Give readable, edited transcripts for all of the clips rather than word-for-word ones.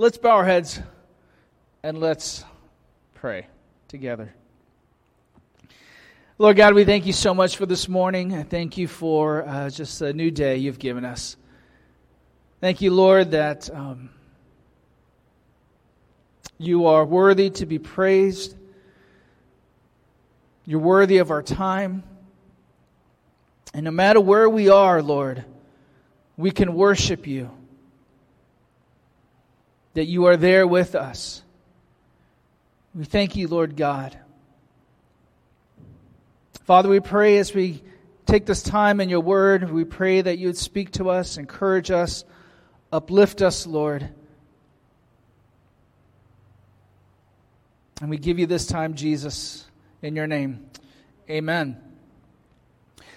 Let's bow our heads and let's pray together. Lord God, we thank you so much for this morning. I thank you for just a new day you've given us. Thank you, Lord, that you are worthy to be praised. You're worthy of our time. And no matter where we are, Lord, we can worship you. That you are there with us. We thank you, Lord God. Father, we pray as we take this time in your word, we pray that you would speak to us, encourage us, uplift us, Lord. And we give you this time, Jesus, in your name. Amen.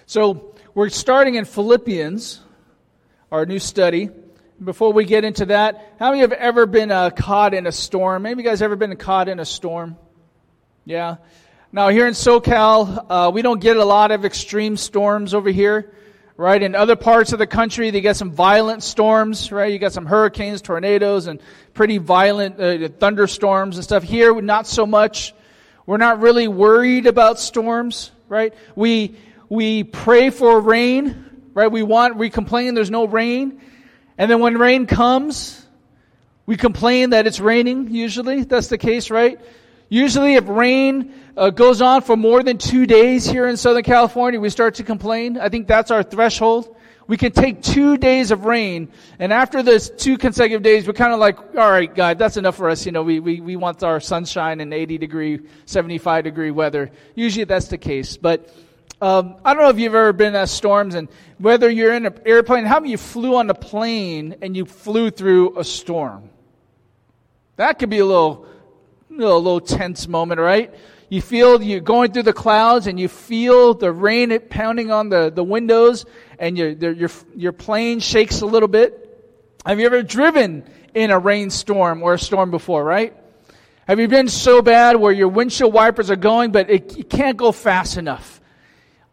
So, we're starting in Philippians, our new study. Before we get into that, how many have ever been caught in a storm? Maybe you guys ever been caught in a storm? Yeah. Now here in SoCal, we don't get a lot of extreme storms over here, right? In other parts of the country, they get some violent storms, right? You got some hurricanes, tornadoes, and pretty violent thunderstorms and stuff. Here, not so much. We're not really worried about storms, right? We pray for rain, right? We complain there's no rain. And then when rain comes, we complain that it's raining, usually. That's the case, right? Usually if rain goes on for more than 2 days here in Southern California, we start to complain. I think that's our threshold. We can take 2 days of rain, and after those 2 consecutive days, we're kind of like, all right, God, that's enough for us. You know, we want our sunshine and 80-degree, 75-degree weather. Usually that's the case, but... I don't know if you've ever been in storms, and whether you're in an airplane, how many of you flew on a plane and you flew through a storm? That could be a little tense moment, right? You feel you're going through the clouds, and you feel the rain pounding on the windows, and your plane shakes a little bit. Have you ever driven in a rainstorm or a storm before, right? Have you been so bad where your windshield wipers are going, but it can't go fast enough?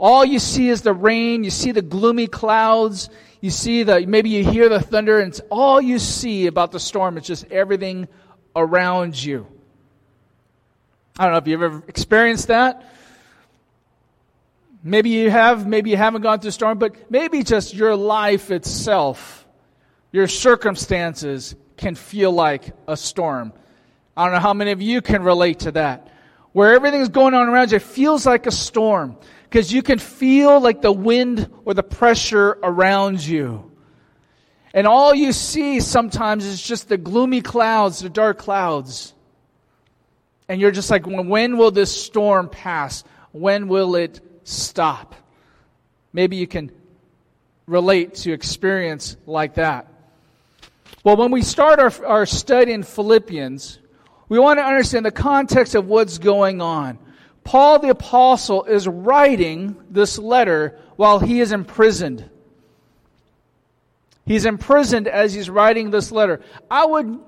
All you see is the rain, you see the gloomy clouds, you see maybe you hear the thunder, and it's all you see about the storm is just everything around you. I don't know if you've ever experienced that. Maybe you have, maybe you haven't gone through a storm, but maybe just your life itself, your circumstances can feel like a storm. I don't know how many of you can relate to that. Where everything's going on around you, it feels like a storm. Because you can feel like the wind or the pressure around you. And all you see sometimes is just the gloomy clouds, the dark clouds. And you're just like, when will this storm pass? When will it stop? Maybe you can relate to experience like that. Well, when we start our study in Philippians, we want to understand the context of what's going on. Paul the Apostle is writing this letter while he is imprisoned. He's imprisoned as he's writing this letter. I would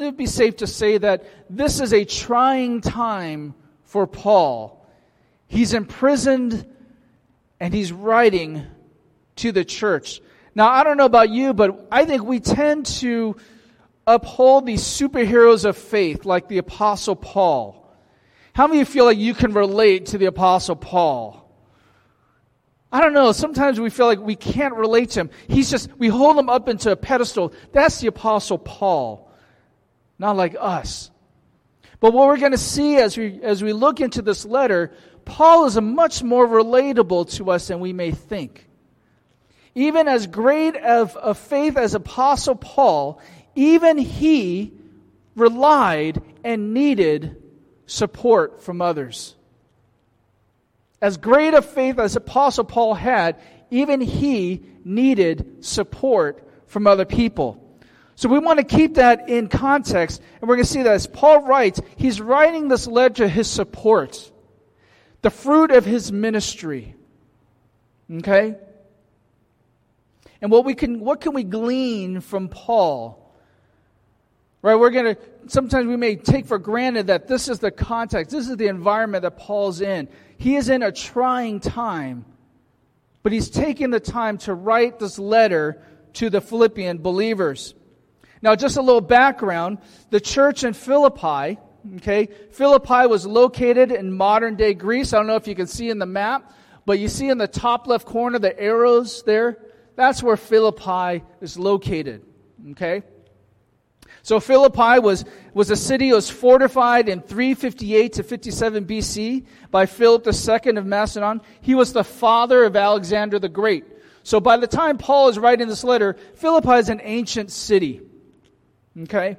it'd be safe to say that this is a trying time for Paul. He's imprisoned and he's writing to the church. Now, I don't know about you, but I think we tend to uphold these superheroes of faith like the Apostle Paul. How many of you feel like you can relate to the Apostle Paul? I don't know. Sometimes we feel like we can't relate to him. We hold him up into a pedestal. That's the Apostle Paul, not like us. But what we're going to see as we look into this letter, Paul is much more relatable to us than we may think. Even as great of faith as Apostle Paul, even he relied and needed support from others. As great a faith as Apostle Paul had, even he needed support from other people. So we want to keep that in context, and we're going to see that as Paul writes, he's writing this letter to his support, the fruit of his ministry. Okay? And what can we glean from Paul? Right, sometimes we may take for granted that this is the context, this is the environment that Paul's in. He is in a trying time, but he's taking the time to write this letter to the Philippian believers. Now, just a little background. The church in Philippi, okay, Philippi was located in modern-day Greece. I don't know if you can see in the map, but you see in the top left corner the arrows there. That's where Philippi is located, okay? So Philippi was a city that was fortified in 358 to 57 BC by Philip II of Macedon. He was the father of Alexander the Great. So by the time Paul is writing this letter, Philippi is an ancient city. Okay?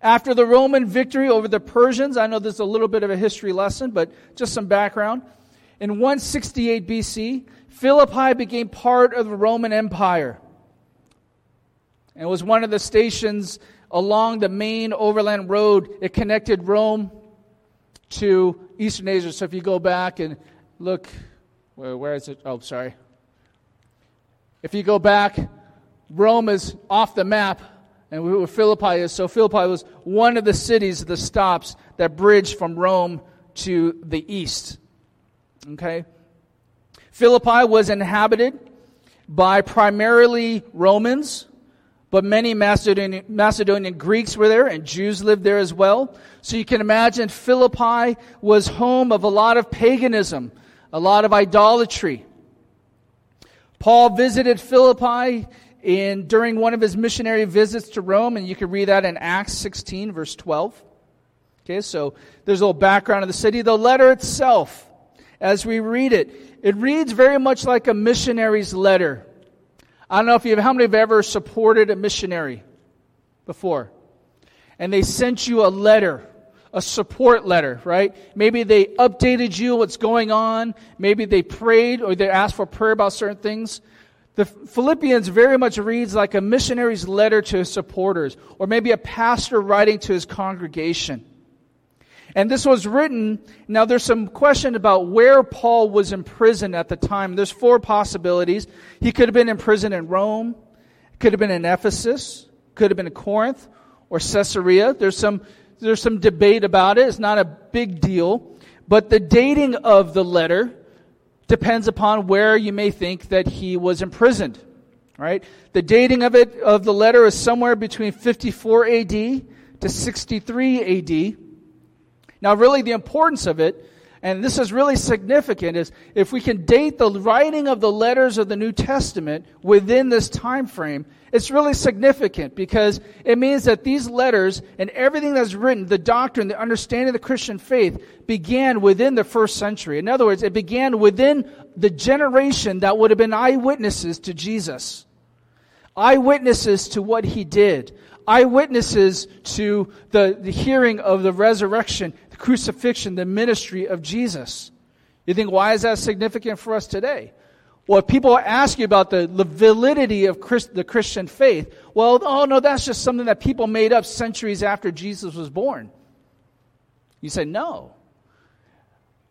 After the Roman victory over the Persians, I know this is a little bit of a history lesson, but just some background. In 168 BC, Philippi became part of the Roman Empire. And it was one of the stations along the main overland road. It connected Rome to Eastern Asia. So if you go back and look, where is it? Oh, sorry. If you go back, Rome is off the map, and where Philippi is. So Philippi was one of the cities, the stops, that bridged from Rome to the east. Okay? Philippi was inhabited by primarily Romans, but many Macedonian Greeks were there, and Jews lived there as well. So you can imagine Philippi was home of a lot of paganism, a lot of idolatry. Paul visited Philippi during one of his missionary visits to Rome, and you can read that in Acts 16, verse 12. Okay, so there's a little background of the city. The letter itself, as we read it, it reads very much like a missionary's letter. I don't know if how many have ever supported a missionary before? And they sent you a letter, a support letter, right? Maybe they updated you what's going on. Maybe they prayed or they asked for prayer about certain things. The Philippians very much reads like a missionary's letter to his supporters, or maybe a pastor writing to his congregation. And this was written, now there's some question about where Paul was in prison at the time. There's four possibilities. He could have been in prison in Rome, could have been in Ephesus, could have been in Corinth, or Caesarea. There's some debate about it. It's not a big deal. But the dating of the letter depends upon where you may think that he was imprisoned. Right? The dating of the letter is somewhere between 54 AD to 63 AD. Now, really, the importance of it, and this is really significant, is if we can date the writing of the letters of the New Testament within this time frame, it's really significant because it means that these letters and everything that's written, the doctrine, the understanding of the Christian faith, began within the first century. In other words, it began within the generation that would have been eyewitnesses to Jesus, eyewitnesses to what he did, eyewitnesses to the hearing of the resurrection, the crucifixion, the ministry of Jesus. You think, why is that significant for us today? Well, if people ask you about the validity of the Christian faith, well, oh no, that's just something that people made up centuries after Jesus was born. You say, no.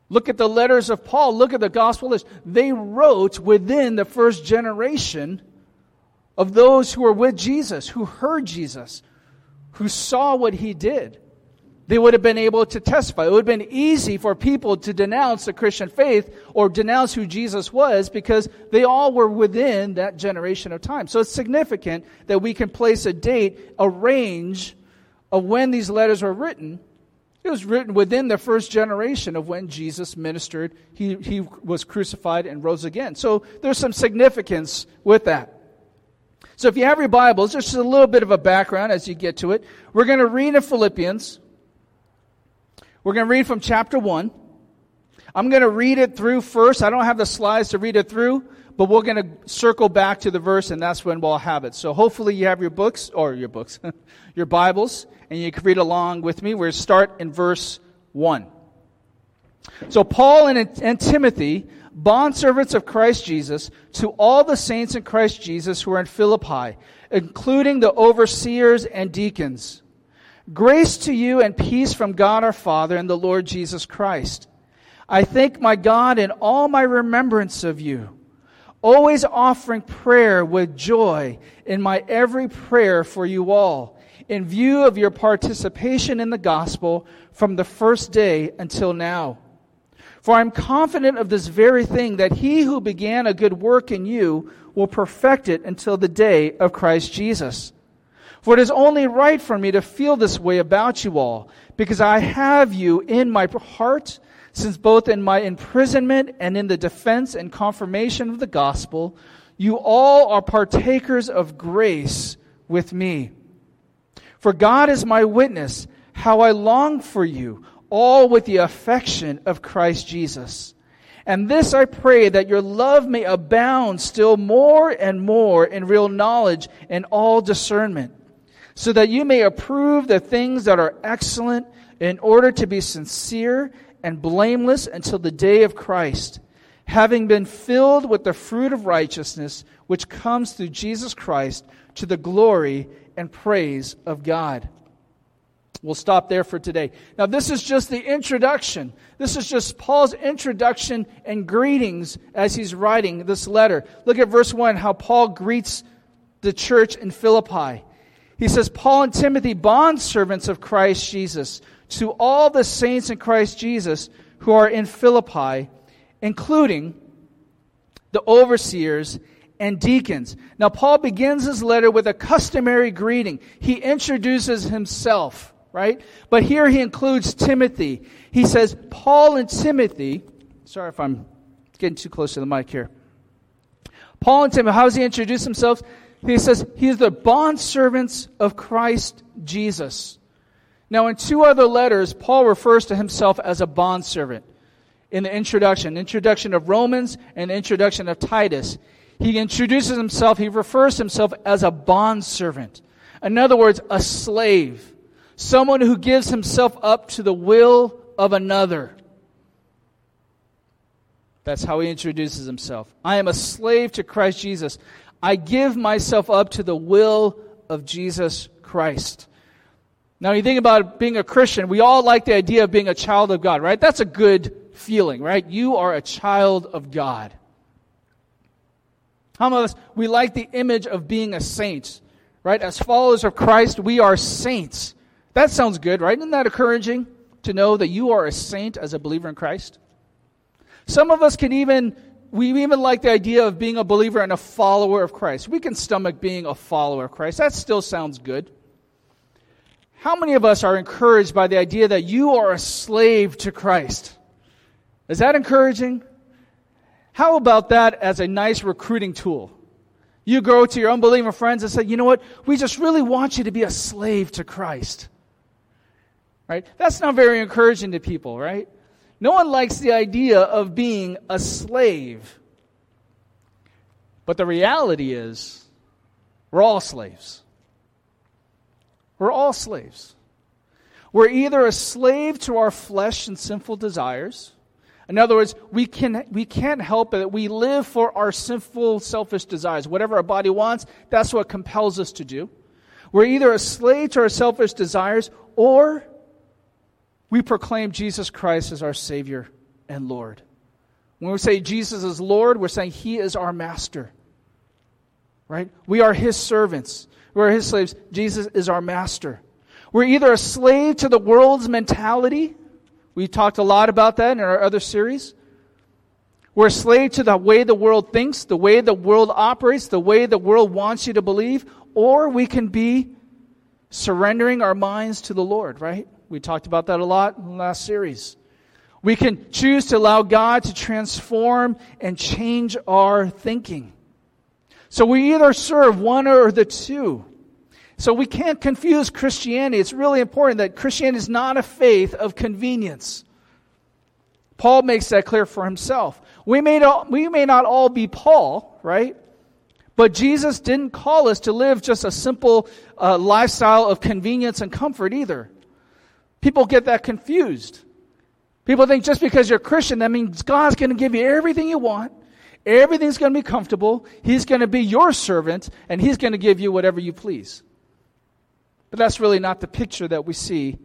Look at the letters of Paul. Look at the gospel list. They wrote within the first generation of those who were with Jesus, who heard Jesus, who saw what he did. They would have been able to testify. It would have been easy for people to denounce the Christian faith or denounce who Jesus was because they all were within that generation of time. So it's significant that we can place a date, a range of when these letters were written. It was written within the first generation of when Jesus ministered. He was crucified and rose again. So there's some significance with that. So if you have your Bibles, just a little bit of a background as you get to it. We're going to read in Philippians. We're going to read from chapter 1. I'm going to read it through first. I don't have the slides to read it through, but we're going to circle back to the verse, and that's when we'll have it. So hopefully you have your Bibles, and you can read along with me. We're going to start in verse 1. So Paul and Timothy, bondservants of Christ Jesus, to all the saints in Christ Jesus who are in Philippi, including the overseers and deacons. Grace to you and peace from God our Father and the Lord Jesus Christ. I thank my God in all my remembrance of you, always offering prayer with joy in my every prayer for you all, in view of your participation in the gospel from the first day until now. For I am confident of this very thing, that he who began a good work in you will perfect it until the day of Christ Jesus. For it is only right for me to feel this way about you all, because I have you in my heart, since both in my imprisonment and in the defense and confirmation of the gospel, you all are partakers of grace with me. For God is my witness, how I long for you, all with the affection of Christ Jesus. And this I pray, that your love may abound still more and more in real knowledge and all discernment, so that you may approve the things that are excellent, in order to be sincere and blameless until the day of Christ, having been filled with the fruit of righteousness which comes through Jesus Christ, to the glory and praise of God. We'll stop there for today. Now, this is just the introduction. This is just Paul's introduction and greetings as he's writing this letter. Look at verse 1, how Paul greets the church in Philippi. He says, Paul and Timothy, bondservants of Christ Jesus, to all the saints in Christ Jesus who are in Philippi, including the overseers and deacons. Now, Paul begins his letter with a customary greeting. He introduces himself, right? But here he includes Timothy. He says, Paul and Timothy, sorry if I'm getting too close to the mic here. Paul and Timothy, how does he introduce himself? He says, he is the bondservants of Christ Jesus. Now, in two other letters, Paul refers to himself as a bondservant. In the introduction of Romans and introduction of Titus, he introduces himself, he refers to himself as a bondservant. In other words, a slave. Someone who gives himself up to the will of another. That's how he introduces himself. I am a slave to Christ Jesus. I give myself up to the will of Jesus Christ. Now, you think about being a Christian, we all like the idea of being a child of God, right? That's a good feeling, right? You are a child of God. How many of us, we like the image of being a saint, right? As followers of Christ, we are saints. That sounds good, right? Isn't that encouraging to know that you are a saint as a believer in Christ? Some of us we even like the idea of being a believer and a follower of Christ. We can stomach being a follower of Christ. That still sounds good. How many of us are encouraged by the idea that you are a slave to Christ? Is that encouraging? How about that as a nice recruiting tool? You go to your unbelieving friends and say, you know what, we just really want you to be a slave to Christ. Right? That's not very encouraging to people, right? No one likes the idea of being a slave. But the reality is, we're all slaves. We're all slaves. We're either a slave to our flesh and sinful desires. In other words, we can't help it. We live for our sinful, selfish desires. Whatever our body wants, that's what compels us to do. We're either a slave to our selfish desires, or we proclaim Jesus Christ as our Savior and Lord. When we say Jesus is Lord, we're saying He is our Master. Right? We are His servants. We're His slaves. Jesus is our Master. We're either a slave to the world's mentality. We talked a lot about that in our other series. We're a slave to the way the world thinks, the way the world operates, the way the world wants you to believe, or we can be surrendering our minds to the Lord, right? We talked about that a lot in the last series. We can choose to allow God to transform and change our thinking. So we either serve one or the two. So we can't confuse Christianity. It's really important that Christianity is not a faith of convenience. Paul makes that clear for himself. We may not all be Paul, right? But Jesus didn't call us to live just a simple lifestyle of convenience and comfort either. People get that confused. People think just because you're a Christian, that means God's going to give you everything you want. Everything's going to be comfortable. He's going to be your servant, and He's going to give you whatever you please. But that's really not the picture that we see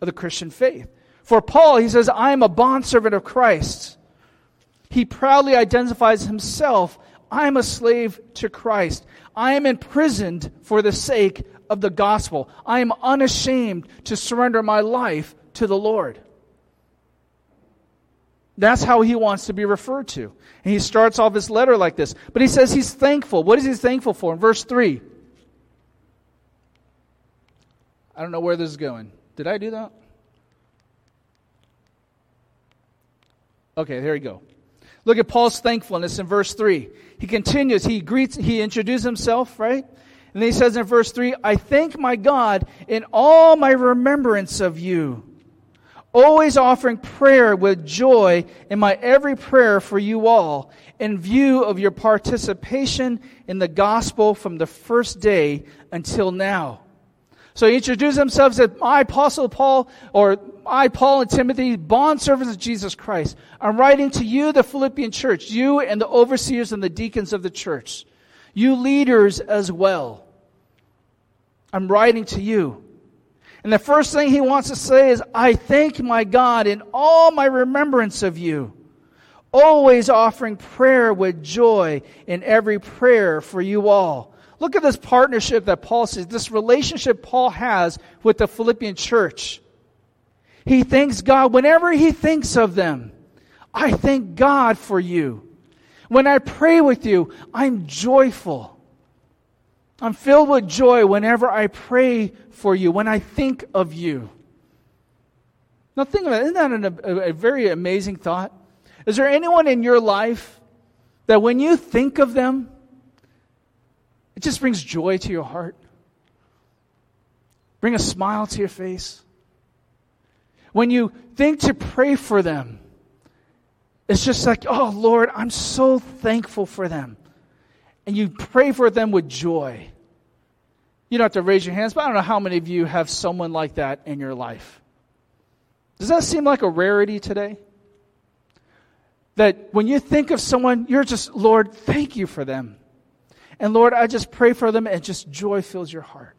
of the Christian faith. For Paul, he says, I am a bondservant of Christ. He proudly identifies himself, I am a slave to Christ. I am imprisoned for the sake of the gospel. I am unashamed to surrender my life to the Lord. That's how he wants to be referred to. And he starts off his letter like this. But he says he's thankful. What is he thankful for? In verse 3. I don't know where this is going. Did I do that? Okay, here we go. Look at Paul's thankfulness in verse 3. He continues, he introduces himself, right? And then he says in verse 3, I thank my God in all my remembrance of you, always offering prayer with joy in my every prayer for you all, in view of your participation in the gospel from the first day until now. So he introduced himself and said, I, Apostle Paul, or I, Paul and Timothy, bondservants of Jesus Christ, I'm writing to you, the Philippian church, you and the overseers and the deacons of the church, you leaders as well. I'm writing to you. And the first thing he wants to say is, I thank my God in all my remembrance of you, always offering prayer with joy in every prayer for you all. Look at this partnership that Paul says, this relationship Paul has with the Philippian church. He thanks God whenever he thinks of them. I thank God for you. When I pray with you, I'm joyful. I'm filled with joy whenever I pray for you, when I think of you. Now think about it. Isn't that a very amazing thought? Is there anyone in your life that when you think of them, it just brings joy to your heart? Bring a smile to your face. When you think to pray for them, it's just like, oh Lord, I'm so thankful for them. And you pray for them with joy. You don't have to raise your hands, but I don't know how many of you have someone like that in your life. Does that seem like a rarity today? That when you think of someone, you're just, Lord, thank you for them. And Lord, I just pray for them, and just joy fills your heart.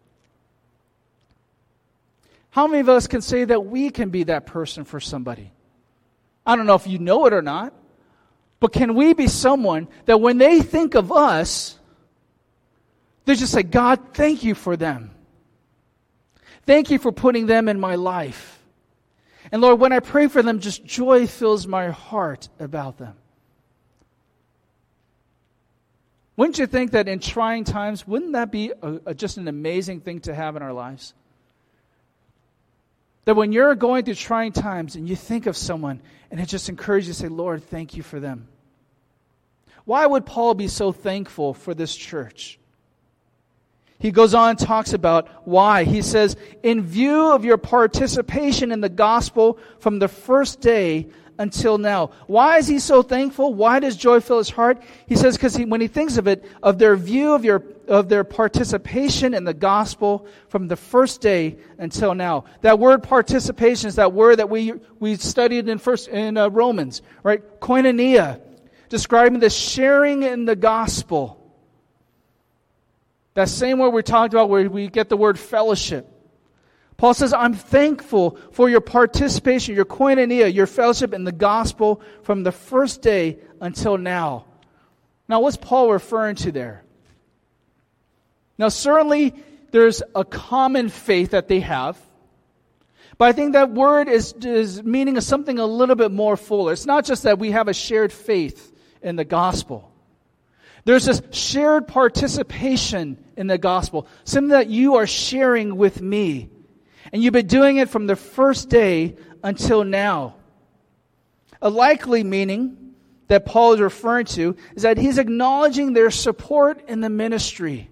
How many of us can say that we can be that person for somebody? I don't know if you know it or not. But can we be someone that when they think of us, they just say, God, thank you for them. Thank you for putting them in my life. And Lord, when I pray for them, just joy fills my heart about them. Wouldn't you think that in trying times, wouldn't that be just an amazing thing to have in our lives? That when you're going through trying times and you think of someone and it just encourages you to say, Lord, thank you for them. Why would Paul be so thankful for this church? He goes on and talks about why. He says, in view of your participation in the gospel from the first day until now. Why is he so thankful? Why does joy fill his heart? He says, because when he thinks of it, of their view of their participation in the gospel from the first day until now. That word participation is that word that we studied in Romans, right? Koinonia, describing the sharing in the gospel. That same word we talked about where we get the word fellowship. Paul says, I'm thankful for your participation, your koinonia, your fellowship in the gospel from the first day until now. Now, what's Paul referring to there? Now, certainly, there's a common faith that they have. But I think that word is meaning something a little bit more fuller. It's not just that we have a shared faith in the gospel. There's this shared participation in the gospel, something that you are sharing with me. And you've been doing it from the first day until now. A likely meaning that Paul is referring to is that he's acknowledging their support in the ministry.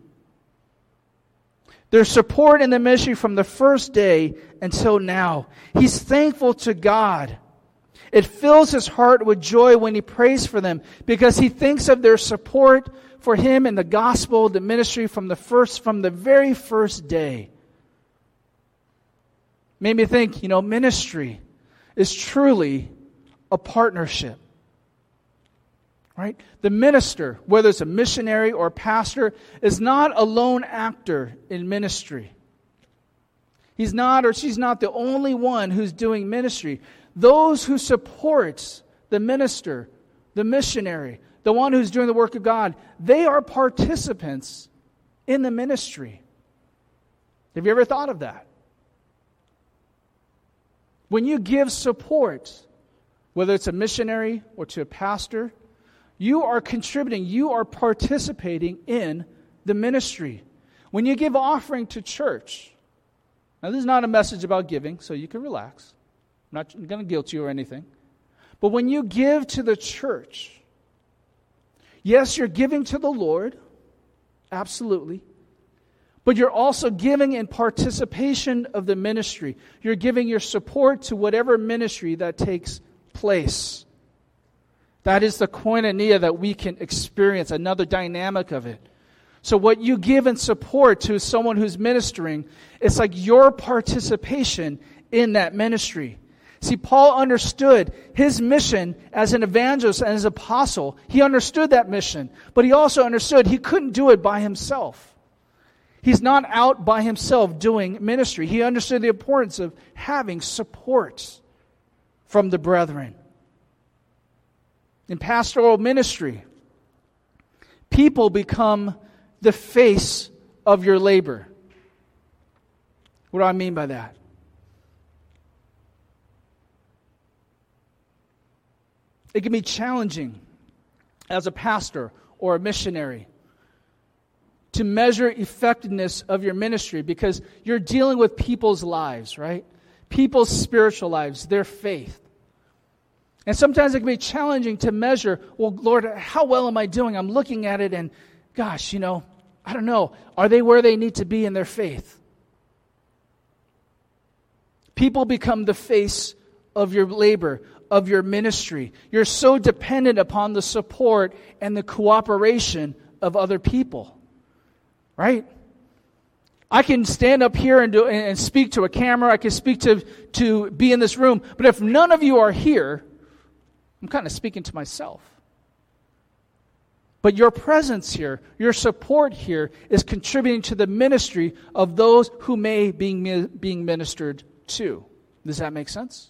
Their support in the ministry from the first day until now. He's thankful to God. It fills his heart with joy when he prays for them because he thinks of their support for him in the gospel, the ministry from the very first day. Made me think, ministry is truly a partnership. Right? The minister, whether it's a missionary or a pastor, is not a lone actor in ministry. He's not or she's not the only one who's doing ministry. Those who support the minister, the missionary, the one who's doing the work of God, they are participants in the ministry. Have you ever thought of that? When you give support, whether it's a missionary or to a pastor, you are contributing, you are participating in the ministry. When you give offering to church, Now, this is not a message about giving, so you can relax. I'm not going to guilt you or anything. But when you give to the church, yes, you're giving to the Lord, absolutely, but you're also giving in participation of the ministry. You're giving your support to whatever ministry that takes place. That is the koinonia that we can experience, another dynamic of it. So what you give in support to someone who's ministering, it's like your participation in that ministry. See, Paul understood his mission as an evangelist and as an apostle. He understood that mission, but he also understood he couldn't do it by himself. He's not out by himself doing ministry. He understood the importance of having support from the brethren. In pastoral ministry, people become the face of your labor. What do I mean by that? It can be challenging as a pastor or a missionary to measure effectiveness of your ministry because you're dealing with people's lives, right? People's spiritual lives, their faith. And sometimes it can be challenging to measure, well, Lord, how well am I doing? I'm looking at it and, gosh, I don't know. Are they where they need to be in their faith? People become the face of your labor, of your ministry. You're so dependent upon the support and the cooperation of other people, right? I can stand up here and speak to a camera. I can speak to be in this room. But if none of you are here, I'm kind of speaking to myself. But your presence here, your support here is contributing to the ministry of those who may be being ministered to. Does that make sense?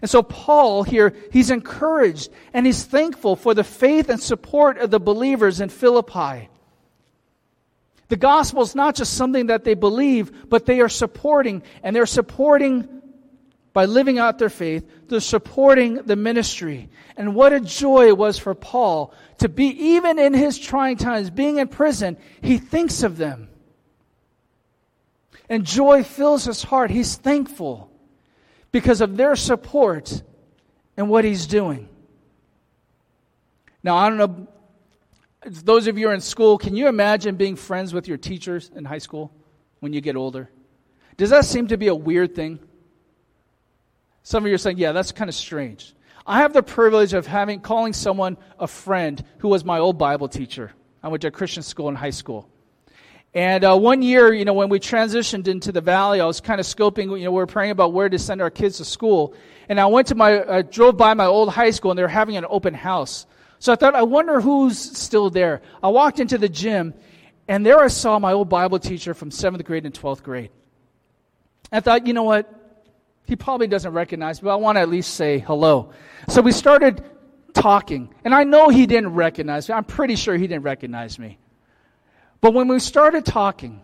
And so Paul here, he's encouraged and he's thankful for the faith and support of the believers in Philippi. The gospel is not just something that they believe, but they are supporting, and they're supporting by living out their faith, they're supporting the ministry. And what a joy it was for Paul to be, even in his trying times, being in prison, he thinks of them. And joy fills his heart. He's thankful because of their support and what he's doing. Now, I don't know, those of you who are in school, can you imagine being friends with your teachers in high school when you get older? Does that seem to be a weird thing? Some of you are saying, yeah, that's kind of strange. I have the privilege of calling someone a friend who was my old Bible teacher. I went to a Christian school in high school. And one year, when we transitioned into the Valley, I was kind of scoping, we were praying about where to send our kids to school. And I drove by my old high school, and they were having an open house. So I thought, I wonder who's still there. I walked into the gym, and there I saw my old Bible teacher from 7th grade and 12th grade. I thought, you know what? He probably doesn't recognize me, but I want to at least say hello. So we started talking, and I know he didn't recognize me. I'm pretty sure he didn't recognize me. But when we started talking,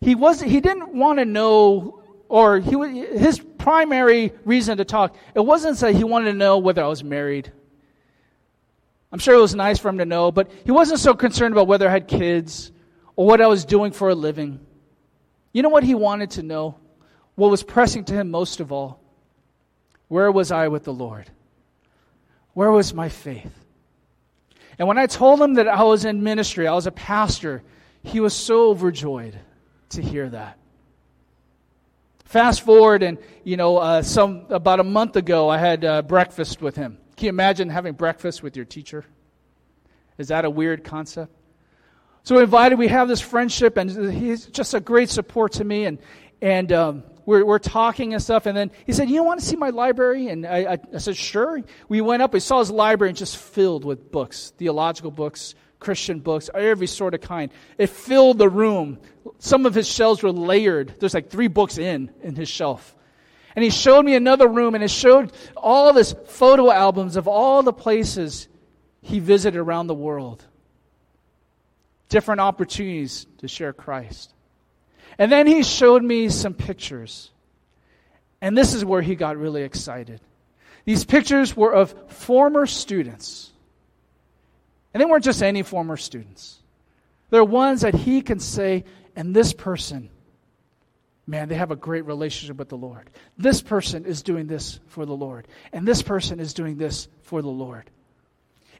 he didn't want to know, or his primary reason to talk, it wasn't that he wanted to know whether I was married. I'm sure it was nice for him to know, but he wasn't so concerned about whether I had kids or what I was doing for a living. You know what he wanted to know? What was pressing to him most of all? Where was I with the Lord? Where was my faith? And when I told him that I was in ministry, I was a pastor, he was so overjoyed to hear that. Fast forward, and about a month ago, I had breakfast with him. Can you imagine having breakfast with your teacher? Is that a weird concept? So we have this friendship, and he's just a great support to me, and we're talking and stuff, and then he said, you want to see my library? And I said, sure. We went up, we saw his library, and just filled with books, theological books, Christian books, every sort of kind. It filled the room. Some of his shelves were layered. There's like 3 books in his shelf. And he showed me another room, and it showed all this photo albums of all the places he visited around the world. Different opportunities to share Christ. And then he showed me some pictures. And this is where he got really excited. These pictures were of former students. And they weren't just any former students. They're ones that he can say, and this person man, they have a great relationship with the Lord. This person is doing this for the Lord. And this person is doing this for the Lord.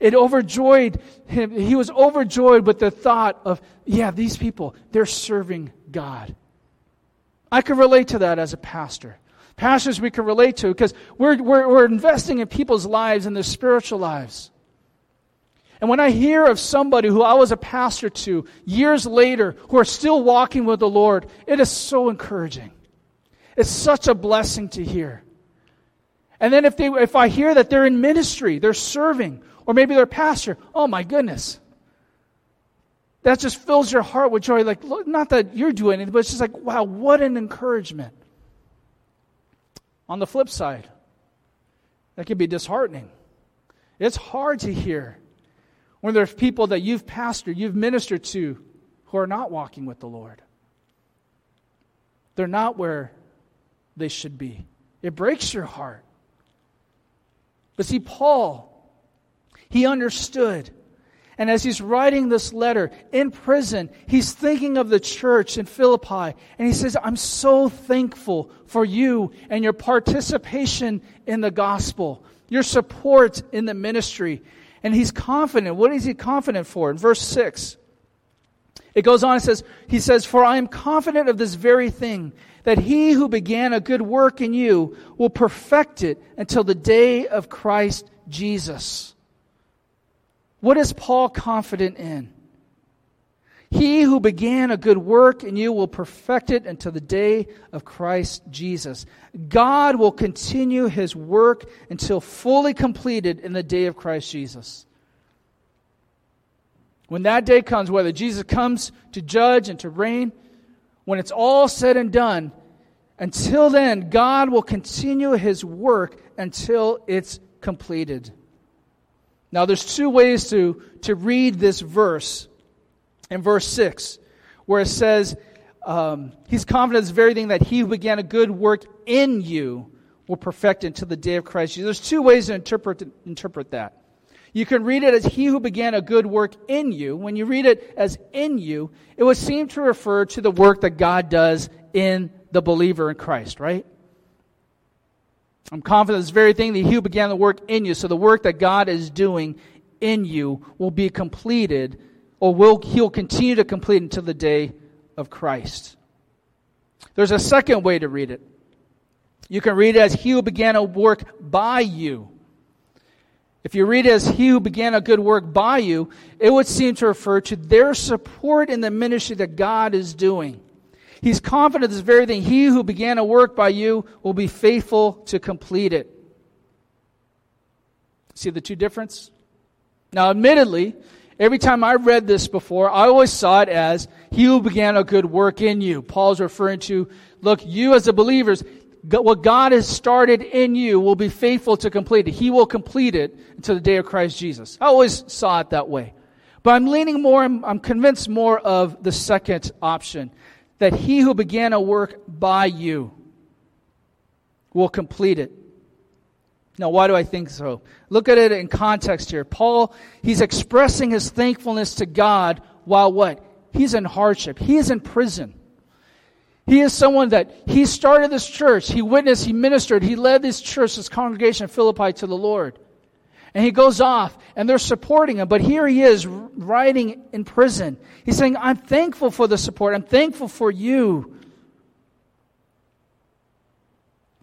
It overjoyed him. He was overjoyed with the thought of, yeah, these people, they're serving God. I could relate to that as a pastor. Pastors we can relate to because we're investing in people's lives and their spiritual lives. And when I hear of somebody who I was a pastor to years later who are still walking with the Lord, it is so encouraging. It's such a blessing to hear. And then if I hear that they're in ministry, they're serving, or maybe they're a pastor, oh my goodness. That just fills your heart with joy. Like, look, not that you're doing anything, but it's just like, wow, what an encouragement. On the flip side, that can be disheartening. It's hard to hear when there's people that you've pastored, you've ministered to, who are not walking with the Lord. They're not where they should be. It breaks your heart. But see, Paul, he understood. And as he's writing this letter in prison, he's thinking of the church in Philippi. And he says, I'm so thankful for you and your participation in the gospel, your support in the ministry. And he's confident. What is he confident for? In verse 6, it goes on and says, he says, for I am confident of this very thing, that he who began a good work in you will perfect it until the day of Christ Jesus. What is Paul confident in? He who began a good work in you will perfect it until the day of Christ Jesus. God will continue his work until fully completed in the day of Christ Jesus. When that day comes, whether Jesus comes to judge and to reign, when it's all said and done, until then, God will continue his work until it's completed. Now, there's two ways to read this verse. In verse 6, where it says, he's confident in this very thing that he who began a good work in you will perfect it until the day of Christ Jesus. There's two ways to interpret that. You can read it as he who began a good work in you. When you read it as in you, it would seem to refer to the work that God does in the believer in Christ, right? I'm confident in this very thing that he who began the work in you. So the work that God is doing in you will be completed, or he'll continue to complete until the day of Christ. There's a second way to read it. You can read it as he who began a work by you. If you read it as he who began a good work by you, it would seem to refer to their support in the ministry that God is doing. He's confident this very thing. He who began a work by you will be faithful to complete it. See the two differences? Now, admittedly, every time I read this before, I always saw it as, he who began a good work in you. Paul's referring to, look, you as the believers, what God has started in you will be faithful to complete it. He will complete it until the day of Christ Jesus. I always saw it that way. But I'm leaning more, I'm convinced more of the second option, that he who began a work by you will complete it. Now, why do I think so? Look at it in context here. Paul, he's expressing his thankfulness to God while what? He's in hardship. He is in prison. He is someone that he started this church. He witnessed, he ministered, he led this church, this congregation of Philippi to the Lord. And he goes off, and they're supporting him. But here he is writing in prison. He's saying, I'm thankful for the support. I'm thankful for you.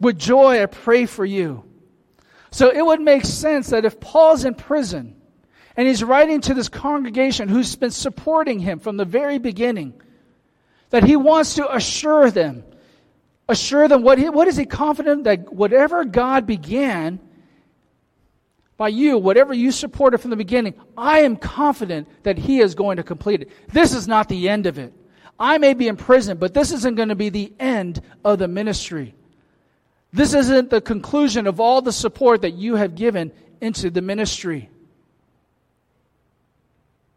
With joy, I pray for you. So it would make sense that if Paul's in prison and he's writing to this congregation who's been supporting him from the very beginning, that he wants to assure them what is he confident that whatever God began by you, whatever you supported from the beginning, I am confident that he is going to complete it. This is not the end of it. I may be in prison, but this isn't going to be the end of the ministry. This isn't the conclusion of all the support that you have given into the ministry.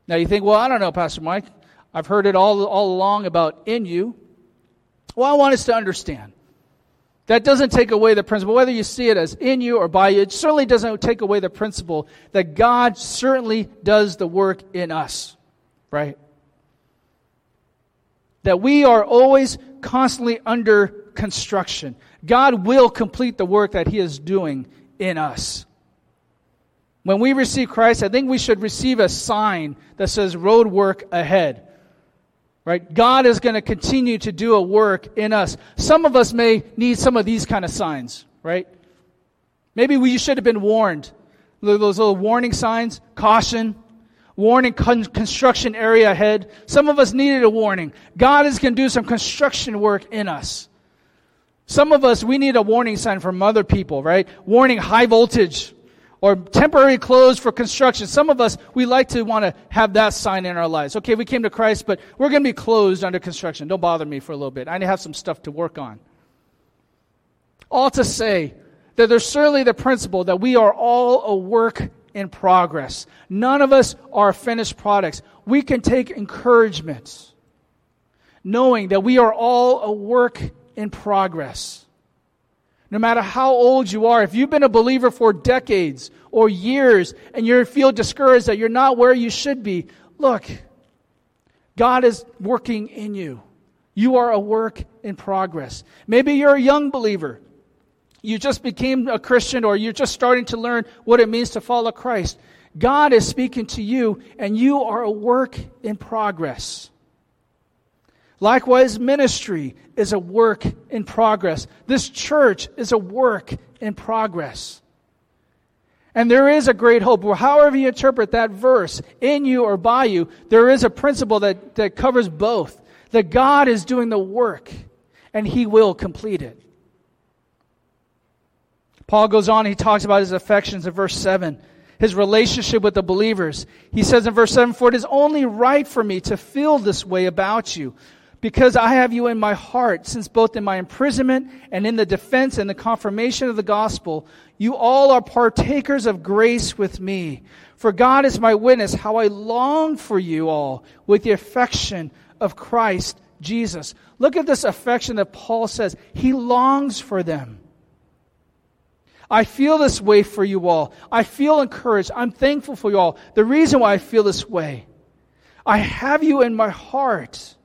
Now you think, well, I don't know, Pastor Mike. I've heard it all along about in you. Well, I want us to understand. That doesn't take away the principle. Whether you see it as in you or by you, it certainly doesn't take away the principle that God certainly does the work in us, right? that we are always constantly under construction. God will complete the work that He is doing in us. When we receive Christ, I think we should receive a sign that says road work ahead. Right? God is going to continue to do a work in us. Some of us may need some of these kind of signs, right? Maybe we should have been warned. Those little warning signs, caution, warning construction area ahead. Some of us needed a warning. God is going to do some construction work in us. Some of us, we need a warning sign from other people, right? Warning high voltage or temporary close for construction. Some of us, we like to want to have that sign in our lives. Okay, we came to Christ, but we're going to be closed under construction. Don't bother me for a little bit. I have some stuff to work on. All to say that there's certainly the principle that we are all a work in progress. None of us are finished products. We can take encouragement knowing that we are all a work in progress. No matter how old you are, if you've been a believer for decades or years and you feel discouraged that you're not where you should be, look, God is working in you. You are a work in progress. Maybe you're a young believer. You just became a Christian or you're just starting to learn what it means to follow Christ. God is speaking to you and you are a work in progress. Likewise, ministry is a work in progress. This church is a work in progress. And there is a great hope. Well, however you interpret that verse, in you or by you, there is a principle that covers both. That God is doing the work, and He will complete it. Paul goes on, he talks about his affections in verse 7. His relationship with the believers. He says in verse 7, "For it is only right for me to feel this way about you, because I have you in my heart, since both in my imprisonment and in the defense and the confirmation of the gospel, you all are partakers of grace with me. For God is my witness, how I long for you all with the affection of Christ Jesus." Look at this affection that Paul says. He longs for them. I feel this way for you all. I feel encouraged. I'm thankful for you all. The reason why I feel this way, I have you in my heart.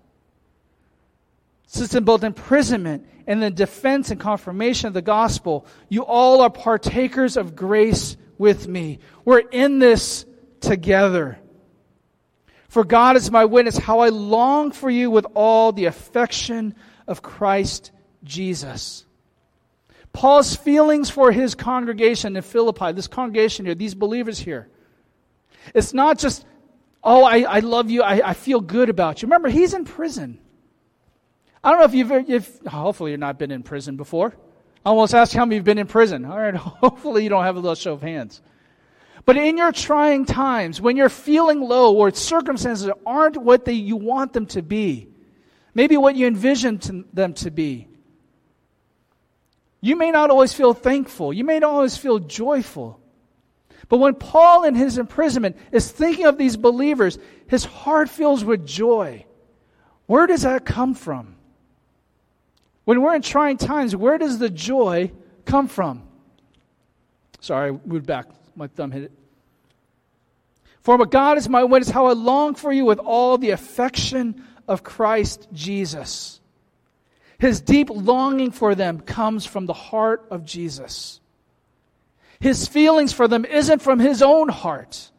Since in both imprisonment and the defense and confirmation of the gospel, you all are partakers of grace with me. We're in this together. For God is my witness, how I long for you with all the affection of Christ Jesus. Paul's feelings for his congregation in Philippi, this congregation here, these believers here. It's not just, oh, I love you, I feel good about you. Remember, he's in prison. I don't know if hopefully you've not been in prison before. I almost asked how many you've been in prison. All right, hopefully you don't have a little show of hands. But in your trying times, when you're feeling low or circumstances aren't what you want them to be, maybe what you envisioned them to be, you may not always feel thankful. You may not always feel joyful. But when Paul in his imprisonment is thinking of these believers, his heart fills with joy. Where does that come from? When we're in trying times, where does the joy come from? Sorry, I moved back. My thumb hit it. For God is my witness, how I long for you with all the affection of Christ Jesus. His deep longing for them comes from the heart of Jesus. His feelings for them isn't from his own heart,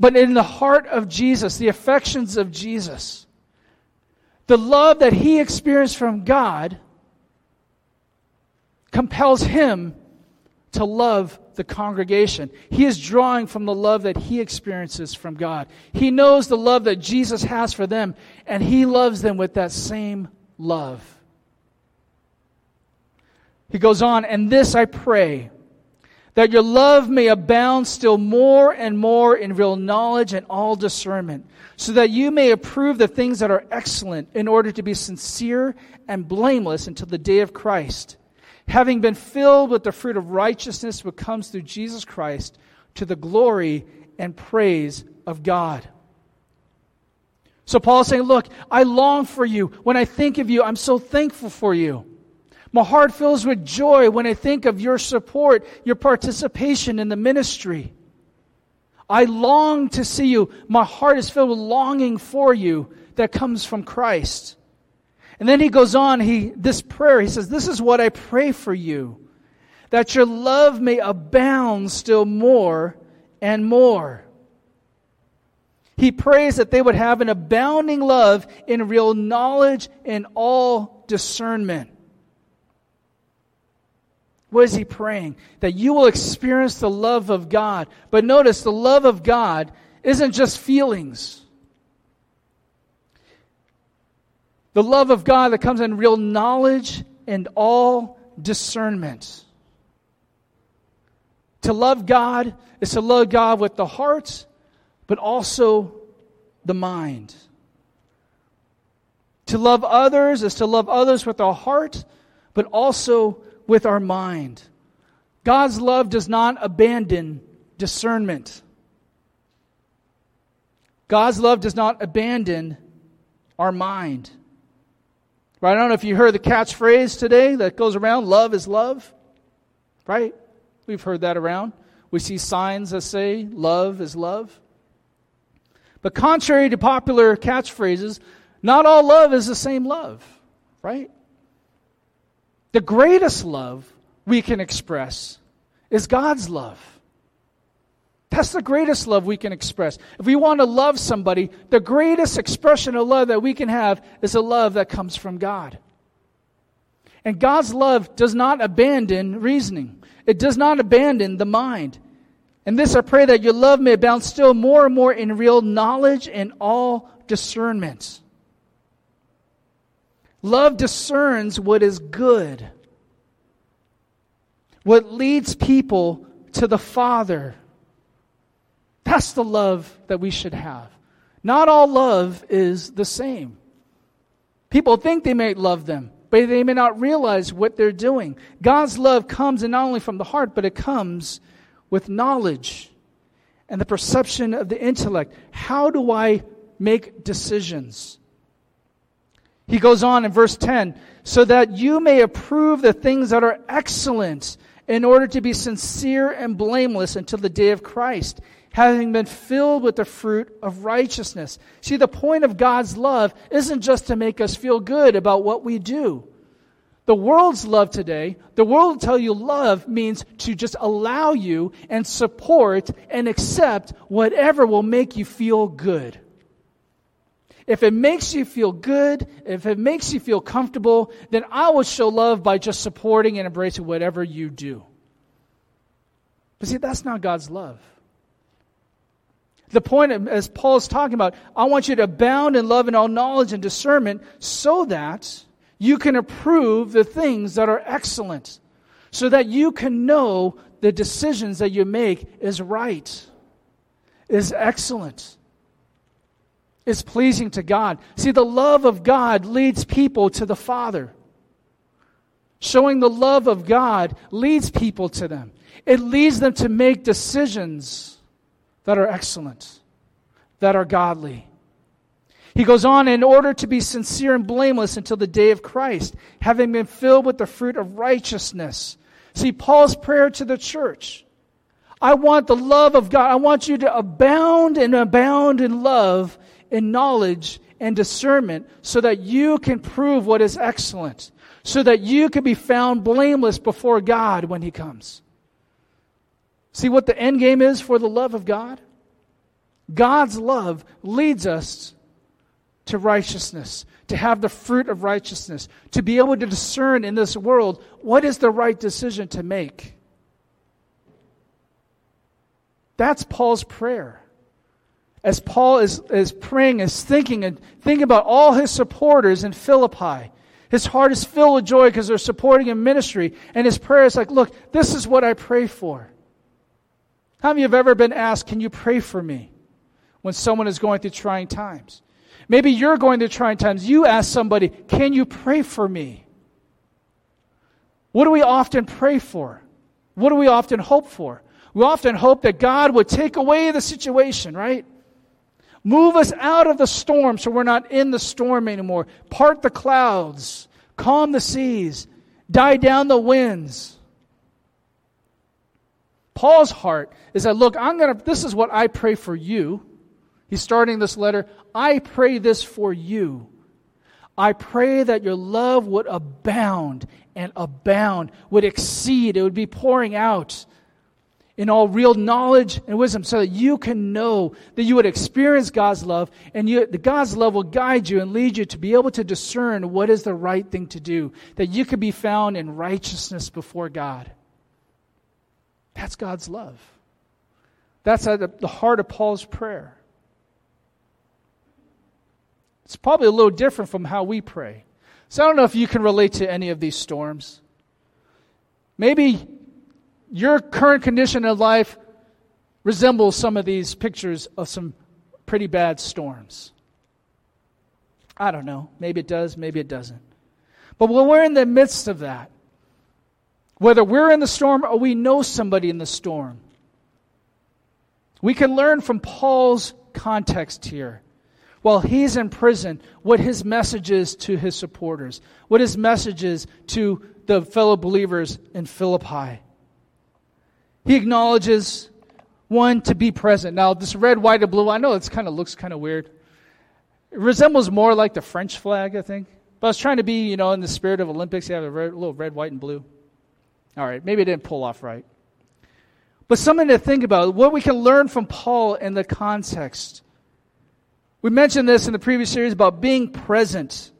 but in the heart of Jesus, the affections of Jesus. The love that he experienced from God compels him to love the congregation. He is drawing from the love that he experiences from God. He knows the love that Jesus has for them, and he loves them with that same love. He goes on, "And this I pray, that your love may abound still more and more in real knowledge and all discernment, so that you may approve the things that are excellent, in order to be sincere and blameless until the day of Christ, having been filled with the fruit of righteousness which comes through Jesus Christ, to the glory and praise of God." So Paul's saying, look, I long for you. When I think of you, I'm so thankful for you. My heart fills with joy when I think of your support, your participation in the ministry. I long to see you. My heart is filled with longing for you that comes from Christ. And then he goes on, this prayer, he says, this is what I pray for you, that your love may abound still more and more. He prays that they would have an abounding love in real knowledge and all discernment. What is he praying? That you will experience the love of God. But notice, the love of God isn't just feelings. The love of God that comes in real knowledge and all discernment. To love God is to love God with the heart, but also the mind. To love others is to love others with our heart, but also with our mind. God's love does not abandon discernment. God's love does not abandon our mind. Right? I don't know if you heard the catchphrase today that goes around, love is love. Right? We've heard that around. We see signs that say, love is love. But contrary to popular catchphrases, not all love is the same love. Right? The greatest love we can express is God's love. That's the greatest love we can express. If we want to love somebody, the greatest expression of love that we can have is a love that comes from God. And God's love does not abandon reasoning. It does not abandon the mind. And this I pray, that your love may abound still more and more in real knowledge and all discernment. Love discerns what is good, what leads people to the Father. That's the love that we should have. Not all love is the same. People think they may love them, but they may not realize what they're doing. God's love comes in not only from the heart, but it comes with knowledge and the perception of the intellect. How do I make decisions? He goes on in verse 10, so that you may approve the things that are excellent, in order to be sincere and blameless until the day of Christ, having been filled with the fruit of righteousness. See, the point of God's love isn't just to make us feel good about what we do. The world's love today, the world will tell you love means to just allow you and support and accept whatever will make you feel good. If it makes you feel good, if it makes you feel comfortable, then I will show love by just supporting and embracing whatever you do. But see, that's not God's love. The point, as Paul's talking about, I want you to abound in love and all knowledge and discernment so that you can approve the things that are excellent, so that you can know the decisions that you make is right, is excellent, is pleasing to God. See, the love of God leads people to the Father. Showing the love of God leads people to them. It leads them to make decisions that are excellent, that are godly. He goes on, in order to be sincere and blameless until the day of Christ, having been filled with the fruit of righteousness. See, Paul's prayer to the church, I want the love of God. I want you to abound and abound in love, in knowledge, and discernment, so that you can prove what is excellent, so that you can be found blameless before God when He comes. See what the end game is for the love of God? God's love leads us to righteousness, to have the fruit of righteousness, to be able to discern in this world what is the right decision to make. That's Paul's prayer. As Paul is praying, is thinking, and thinking about all his supporters in Philippi, his heart is filled with joy because they're supporting him ministry. And his prayer is like, look, this is what I pray for. How many of you have ever been asked, can you pray for me, when someone is going through trying times? Maybe you're going through trying times. You ask somebody, can you pray for me? What do we often pray for? What do we often hope for? We often hope that God would take away the situation, right? Move us out of the storm so we're not in the storm anymore. Part the clouds, calm the seas, die down the winds. Paul's heart is that, look, this is what I pray for you. He's starting this letter, I pray this for you. I pray that your love would abound and abound, would exceed, it would be pouring out in all real knowledge and wisdom so that you can know, that you would experience God's love, and God's love will guide you and lead you to be able to discern what is the right thing to do, that you could be found in righteousness before God. That's God's love. That's at the heart of Paul's prayer. It's probably a little different from how we pray. So I don't know if you can relate to any of these storms. Maybe your current condition of life resembles some of these pictures of some pretty bad storms. I don't know. Maybe it does, maybe it doesn't. But when we're in the midst of that, whether we're in the storm or we know somebody in the storm, we can learn from Paul's context here. While he's in prison, what his message is to his supporters, what his message is to the fellow believers in Philippi. He acknowledges, one, to be present. Now, this red, white, and blue, I know it kind of looks kind of weird. It resembles more like the French flag, I think. But I was trying to be, in the spirit of Olympics, you have a little red, white, and blue. All right, maybe it didn't pull off right. But something to think about, what we can learn from Paul in the context. We mentioned this in the previous series about being present.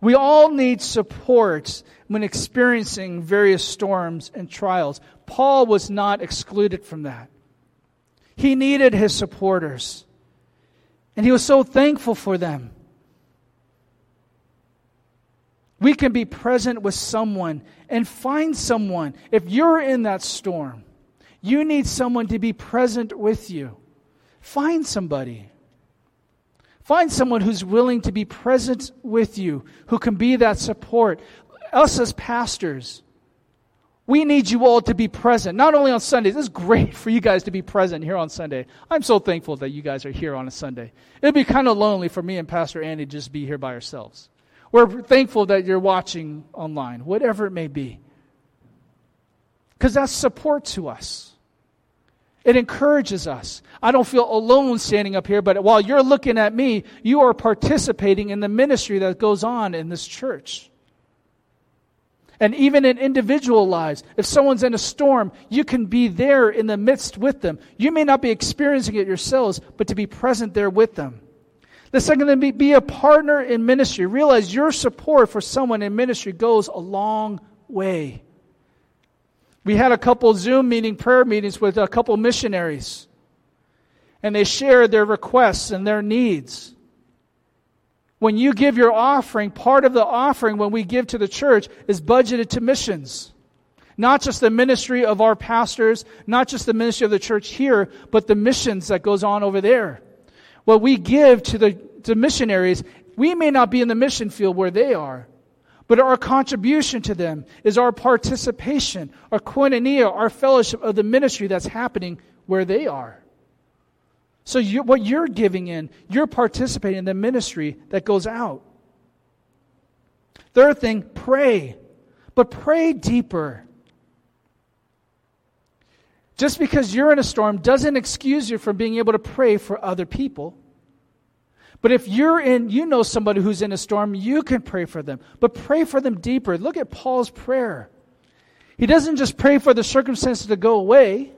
We all need support when experiencing various storms and trials. Paul was not excluded from that. He needed his supporters, and he was so thankful for them. We can be present with someone and find someone. If you're in that storm, you need someone to be present with you. Find somebody. Find someone who's willing to be present with you, who can be that support. Us as pastors, we need you all to be present, not only on Sundays. It's great for you guys to be present here on Sunday. I'm so thankful that you guys are here on a Sunday. It'd be kind of lonely for me and Pastor Andy to just be here by ourselves. We're thankful that you're watching online, whatever it may be, because that's support to us. It encourages us. I don't feel alone standing up here, but while you're looking at me, you are participating in the ministry that goes on in this church. And even in individual lives, if someone's in a storm, you can be there in the midst with them. You may not be experiencing it yourselves, but to be present there with them. The second thing, be a partner in ministry. Realize your support for someone in ministry goes a long way. We had a couple Zoom prayer meetings with a couple missionaries. And they shared their requests and their needs. When you give your offering, part of the offering when we give to the church is budgeted to missions. Not just the ministry of our pastors, not just the ministry of the church here, but the missions that goes on over there. What we give to the missionaries, we may not be in the mission field where they are, but our contribution to them is our participation, our koinonia, our fellowship of the ministry that's happening where they are. So what you're giving in, you're participating in the ministry that goes out. Third thing, pray. But pray deeper. Just because you're in a storm doesn't excuse you from being able to pray for other people. But if you know somebody who's in a storm, you can pray for them. But pray for them deeper. Look at Paul's prayer. He doesn't just pray for the circumstances to go away.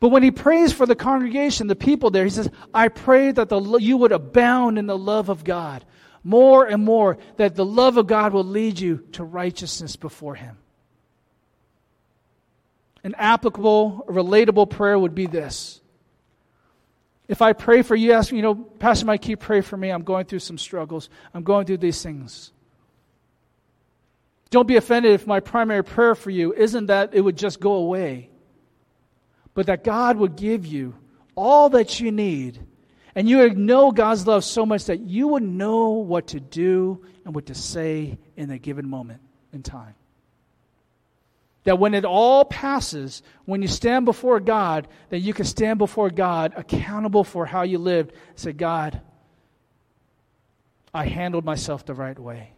But when he prays for the congregation, the people there, he says, I pray that you would abound in the love of God more and more, that the love of God will lead you to righteousness before Him. An applicable, relatable prayer would be this. If I pray for you, ask me, Pastor Mike, keep praying for me. I'm going through some struggles. I'm going through these things. Don't be offended if my primary prayer for you isn't that it would just go away, but that God would give you all that you need, and you would know God's love so much that you would know what to do and what to say in a given moment in time. That when it all passes, when you stand before God, that you can stand before God accountable for how you lived. Say, God, I handled myself the right way.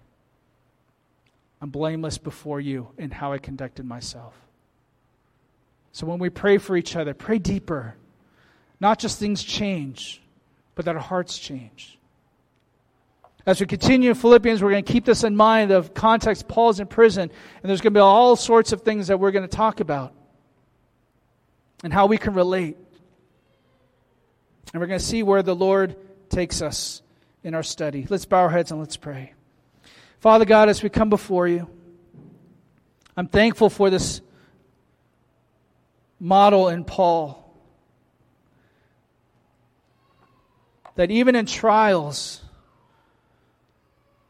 I'm blameless before you in how I conducted myself. So when we pray for each other, pray deeper. not just things change, but that our hearts change. As we continue in Philippians, we're going to keep this in mind of context. Paul's in prison, and there's going to be all sorts of things that we're going to talk about and how we can relate. And we're going to see where the Lord takes us in our study. Let's bow our heads and let's pray. Father God, as we come before you, I'm thankful for this model in Paul. That even in trials,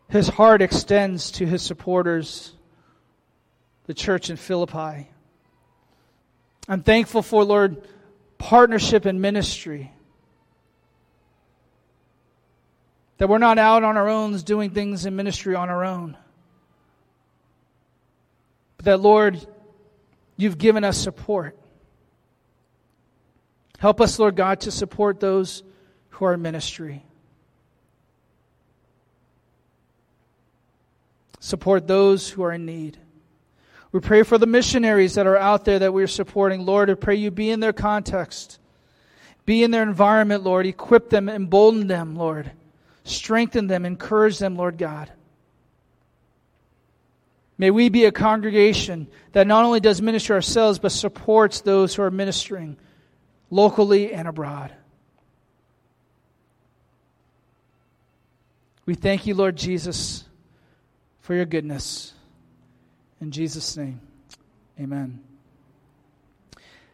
his heart extends to his supporters, the church in Philippi. I'm thankful for, Lord, partnership in ministry. That we're not out on our own doing things in ministry on our own. But that, Lord, you've given us support. Help us, Lord God, to support those who are in ministry. Support those who are in need. We pray for the missionaries that are out there that we are supporting. Lord, I pray you be in their context. Be in their environment, Lord. Equip them, embolden them, Lord. Strengthen them, encourage them, Lord God. May we be a congregation that not only does minister ourselves, but supports those who are ministering locally and abroad. We thank you, Lord Jesus, for your goodness. In Jesus' name, amen.